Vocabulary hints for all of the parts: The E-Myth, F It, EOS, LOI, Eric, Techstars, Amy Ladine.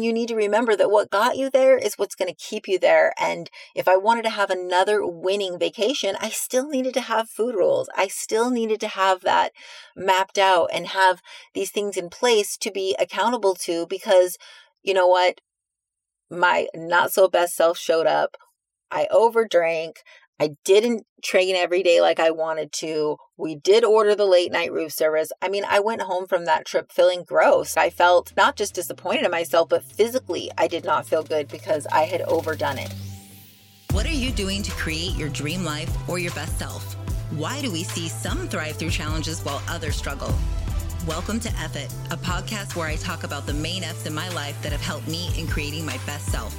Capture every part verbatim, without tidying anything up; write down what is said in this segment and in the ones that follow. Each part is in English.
You need to remember that what got you there is what's going to keep you there. And if I wanted to have another winning vacation, I still needed to have food rules. I still needed to have that mapped out and have these things in place to be accountable to, because you know what? My not so best self showed up. I overdrank. I didn't train every day like I wanted to. We did order the late night roof service. I mean, I went home from that trip feeling gross. I felt not just disappointed in myself, but physically I did not feel good because I had overdone it. What are you doing to create your dream life or your best self? Why do we see some thrive through challenges while others struggle? Welcome to F It, a podcast where I talk about the main F's in my life that have helped me in creating my best self: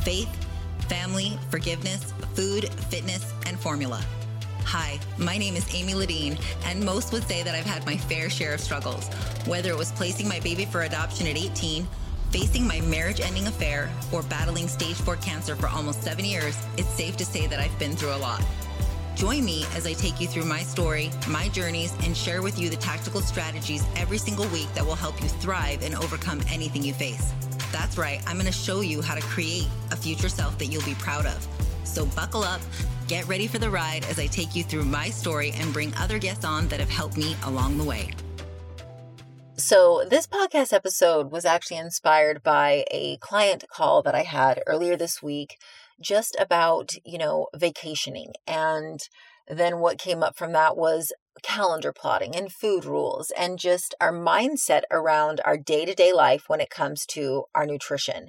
faith, family, forgiveness, food, fitness, and formula. Hi, my name is Amy Ladine, and most would say that I've had my fair share of struggles, whether it was placing my baby for adoption at eighteen, facing my marriage-ending affair, or battling stage four cancer for almost seven years, it's safe to say that I've been through a lot. Join me as I take you through my story, my journeys, and share with you the tactical strategies every single week that will help you thrive and overcome anything you face. That's right, I'm gonna show you how to create a future self that you'll be proud of. So buckle up, get ready for the ride as I take you through my story and bring other guests on that have helped me along the way. So this podcast episode was actually inspired by a client call that I had earlier this week, just about, you know, vacationing. And then what came up from that was calendar plotting and food rules and just our mindset around our day-to-day life when it comes to our nutrition.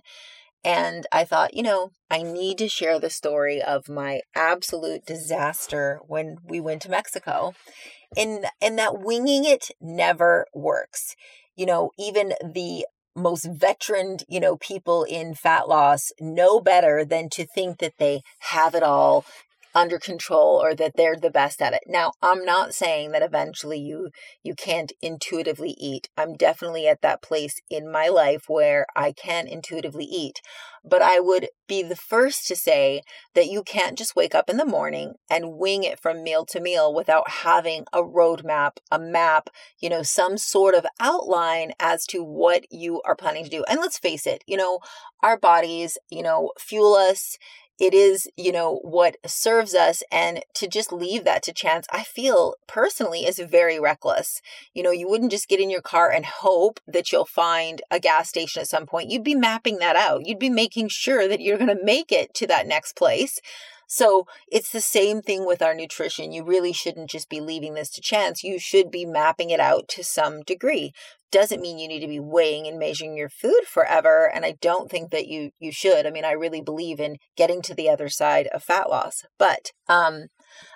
And I thought, you know, I need to share the story of my absolute disaster when we went to Mexico, and, and that winging it never works. You know, even the most veteran, you know, people in fat loss know better than to think that they have it all under control or that they're the best at it. Now, I'm not saying that eventually you you can't intuitively eat. I'm definitely at that place in my life where I can intuitively eat. But I would be the first to say that you can't just wake up in the morning and wing it from meal to meal without having a roadmap, a map, you know, some sort of outline as to what you are planning to do. And let's face it, you know, our bodies, you know, fuel us. It is, you know, what serves us, and to just leave that to chance, I feel personally is very reckless. You know, you wouldn't just get in your car and hope that you'll find a gas station at some point. You'd be mapping that out. You'd be making sure that you're going to make it to that next place. So it's the same thing with our nutrition. You really shouldn't just be leaving this to chance. You should be mapping it out to some degree. Doesn't mean you need to be weighing and measuring your food forever. And I don't think that you you should. I mean, I really believe in getting to the other side of fat loss. But um,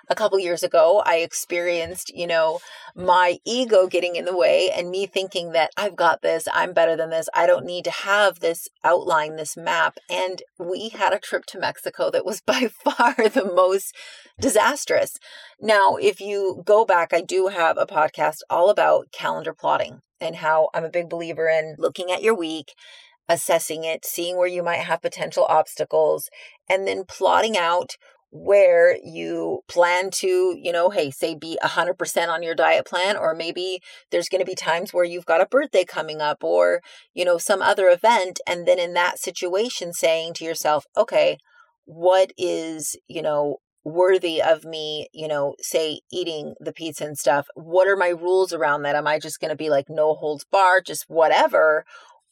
a couple years ago, I experienced, you know, my ego getting in the way and me thinking that I've got this, I'm better than this, I don't need to have this outline, this map. And we had a trip to Mexico that was by far the most disastrous. Now, if you go back, I do have a podcast all about calendar plotting and how I'm a big believer in looking at your week, assessing it, seeing where you might have potential obstacles, and then plotting out where you plan to, you know, hey, say be one hundred percent on your diet plan, or maybe there's going to be times where you've got a birthday coming up or, you know, some other event. And then in that situation, saying to yourself, okay, what is, you know, worthy of me, you know, say eating the pizza and stuff? What are my rules around that? Am I just going to be like no holds barred, just whatever?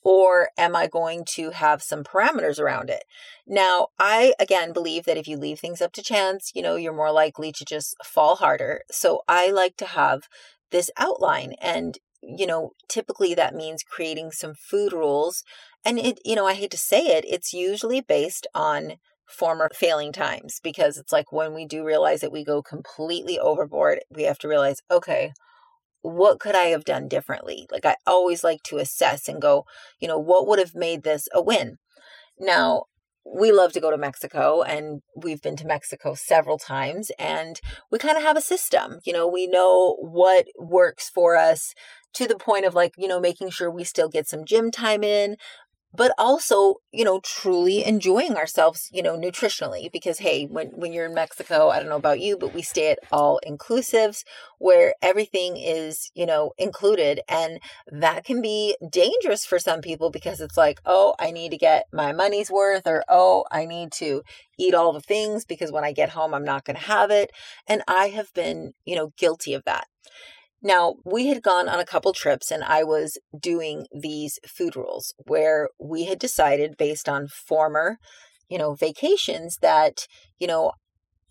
Or am I going to have some parameters around it? Now, I, again, believe that if you leave things up to chance, you know, you're more likely to just fall harder. So I like to have this outline, and you know, typically that means creating some food rules. And it, you know, I hate to say it, it's usually based on former failing times, because it's like when we do realize that we go completely overboard, we have to realize, okay, what could I have done differently? Like I always like to assess and go, you know, what would have made this a win? Now, we love to go to Mexico, and we've been to Mexico several times, and we kind of have a system. You know, we know what works for us to the point of like, you know, making sure we still get some gym time in, but also, you know, truly enjoying ourselves, you know, nutritionally, because, hey, when, when you're in Mexico, I don't know about you, but we stay at all inclusives where everything is, you know, included. And that can be dangerous for some people because it's like, oh, I need to get my money's worth, or, oh, I need to eat all the things because when I get home, I'm not going to have it. And I have been, you know, guilty of that. Now, we had gone on a couple trips and I was doing these food rules where we had decided based on former, you know, vacations that, you know,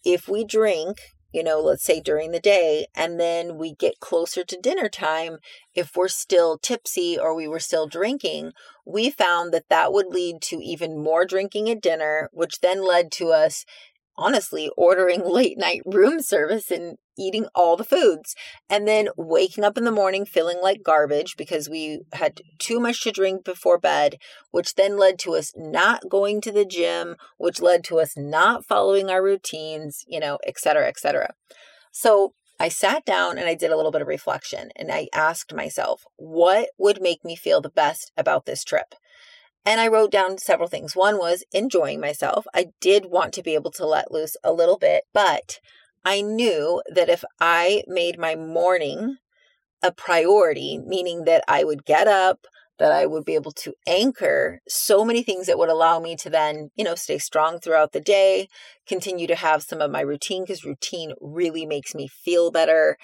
if we drink, you know, let's say during the day, and then we get closer to dinner time, if we're still tipsy or we were still drinking, we found that that would lead to even more drinking at dinner, which then led to us honestly ordering late night room service and eating all the foods and then waking up in the morning feeling like garbage because we had too much to drink before bed, which then led to us not going to the gym, which led to us not following our routines, you know, et cetera, et cetera. So I sat down and I did a little bit of reflection and I asked myself, what would make me feel the best about this trip? And I wrote down several things. One was enjoying myself. I did want to be able to let loose a little bit, but I knew that if I made my morning a priority, meaning that I would get up, that I would be able to anchor so many things that would allow me to then, you know, stay strong throughout the day, continue to have some of my routine, because routine really makes me feel better.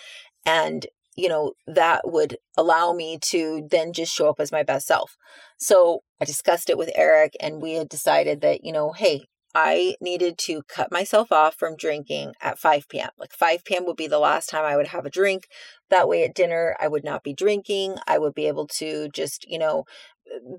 And you know, that would allow me to then just show up as my best self. So I discussed it with Eric and we had decided that, you know, hey, I needed to cut myself off from drinking at five p.m. Like five p.m. would be the last time I would have a drink. That way at dinner, I would not be drinking. I would be able to just, you know,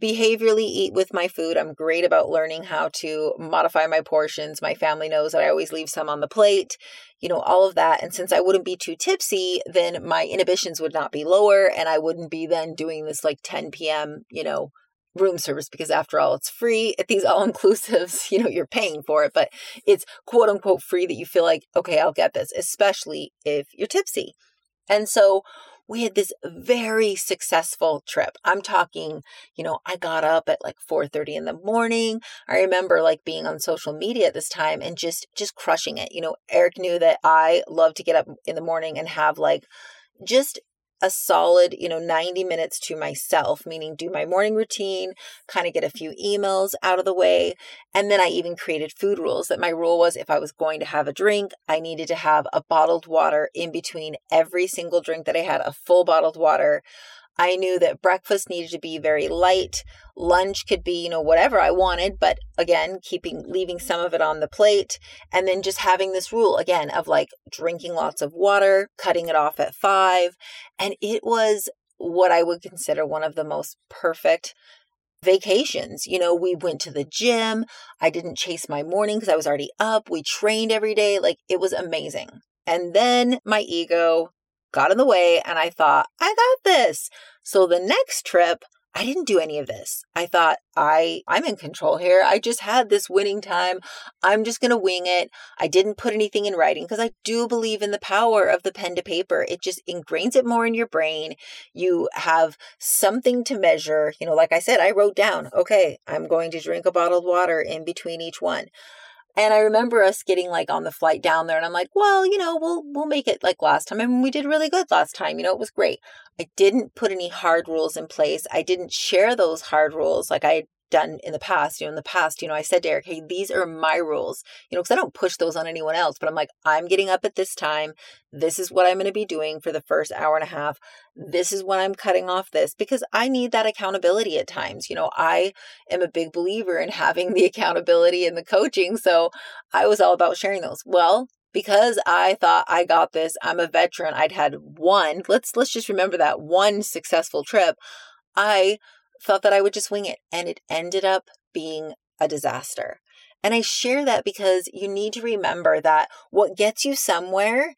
behaviorally eat with my food. I'm great about learning how to modify my portions. My family knows that I always leave some on the plate, you know, all of that. And since I wouldn't be too tipsy, then my inhibitions would not be lower and I wouldn't be then doing this like ten p.m., you know, room service, because after all, it's free at these all-inclusives. You know, you're paying for it, but it's quote unquote free that you feel like, okay, I'll get this, especially if you're tipsy. And so we had this very successful trip. I'm talking, you know, I got up at like four thirty in the morning. I remember like being on social media at this time and just, just crushing it. You know, Eric knew that I love to get up in the morning and have like just a solid, you know, ninety minutes to myself, meaning do my morning routine, kind of get a few emails out of the way. And then I even created food rules that my rule was if I was going to have a drink, I needed to have a bottled water in between every single drink that I had, a full bottled water. I knew that breakfast needed to be very light. Lunch could be, you know, whatever I wanted, but again, keeping, leaving some of it on the plate. And then just having this rule again of like drinking lots of water, cutting it off at five. And it was what I would consider one of the most perfect vacations. You know, we went to the gym. I didn't chase my morning because I was already up. We trained every day. Like it was amazing. And then my ego got in the way and I thought, I got this. So the next trip, I didn't do any of this. I thought, I, I'm in control here. I just had this winning time. I'm just going to wing it. I didn't put anything in writing because I do believe in the power of the pen to paper. It just ingrains it more in your brain. You have something to measure. You know, like I said, I wrote down, okay, I'm going to drink a bottled water in between each one. And I remember us getting like on the flight down there and I'm like, well, you know, we'll, we'll make it like last time. I mean, we did really good last time. You know, it was great. I didn't put any hard rules in place. I didn't share those hard rules like I had done in the past. You know, in the past, you know, I said to Eric, hey, these are my rules, you know, because I don't push those on anyone else, but I'm like, I'm getting up at this time. This is what I'm going to be doing for the first hour and a half. This is when I'm cutting off this because I need that accountability at times. You know, I am a big believer in having the accountability and the coaching. So I was all about sharing those. Well, because I thought I got this, I'm a veteran. I'd had one, let's, let's just remember that one successful trip. I thought that I would just wing it. And it ended up being a disaster. And I share that because you need to remember that what gets you somewhere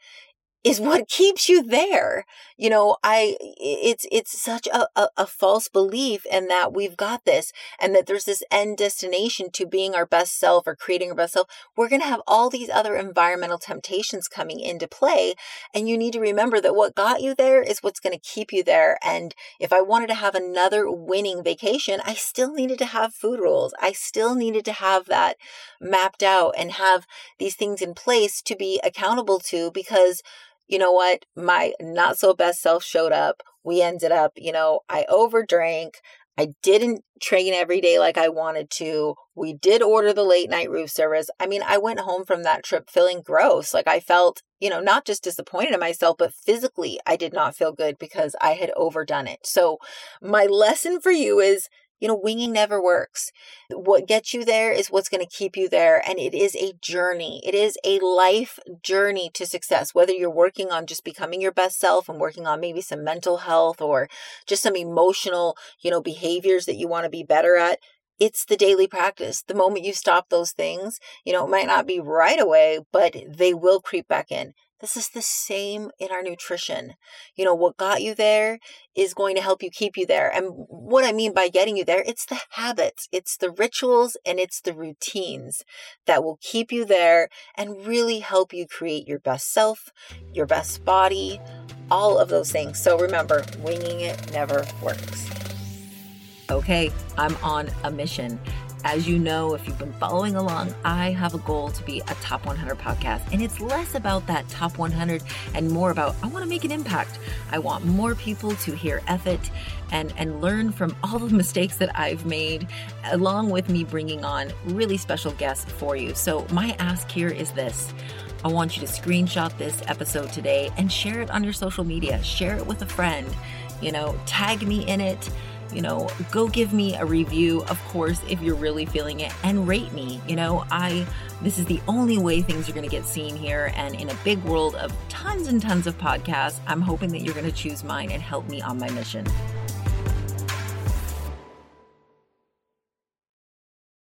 is what keeps you there. You know, I, it's, it's such a, a, a false belief in that we've got this and that there's this end destination to being our best self or creating our best self. We're going to have all these other environmental temptations coming into play. And you need to remember that what got you there is what's going to keep you there. And if I wanted to have another winning vacation, I still needed to have food rules. I still needed to have that mapped out and have these things in place to be accountable to, because you know what? My not so best self showed up. We ended up, you know, I overdrank. I didn't train every day like I wanted to. We did order the late night roof service. I mean, I went home from that trip feeling gross. Like I felt, you know, not just disappointed in myself, but physically I did not feel good because I had overdone it. So my lesson for you is, you know, winging never works. What gets you there is what's going to keep you there. And it is a journey. It is a life journey to success, whether you're working on just becoming your best self and working on maybe some mental health or just some emotional, you know, behaviors that you want to be better at. It's the daily practice. The moment you stop those things, you know, it might not be right away, but they will creep back in. This is the same in our nutrition. You know, what got you there is going to help you keep you there. And what I mean by getting you there, it's the habits, it's the rituals, and it's the routines that will keep you there and really help you create your best self, your best body, all of those things. So remember, winging it never works. Okay, I'm on a mission. As you know, if you've been following along, I have a goal to be a top one hundred podcast, and it's less about that top one hundred and more about, I want to make an impact. I want more people to hear F It and, and learn from all the mistakes that I've made, along with me bringing on really special guests for you. So my ask here is this. I want you to screenshot this episode today and share it on your social media. Share it with a friend, you know, tag me in it. You know, go give me a review, of course, if you're really feeling it, and rate me. You know, I, this is the only way things are going to get seen here. And in a big world of tons and tons of podcasts, I'm hoping that you're going to choose mine and help me on my mission.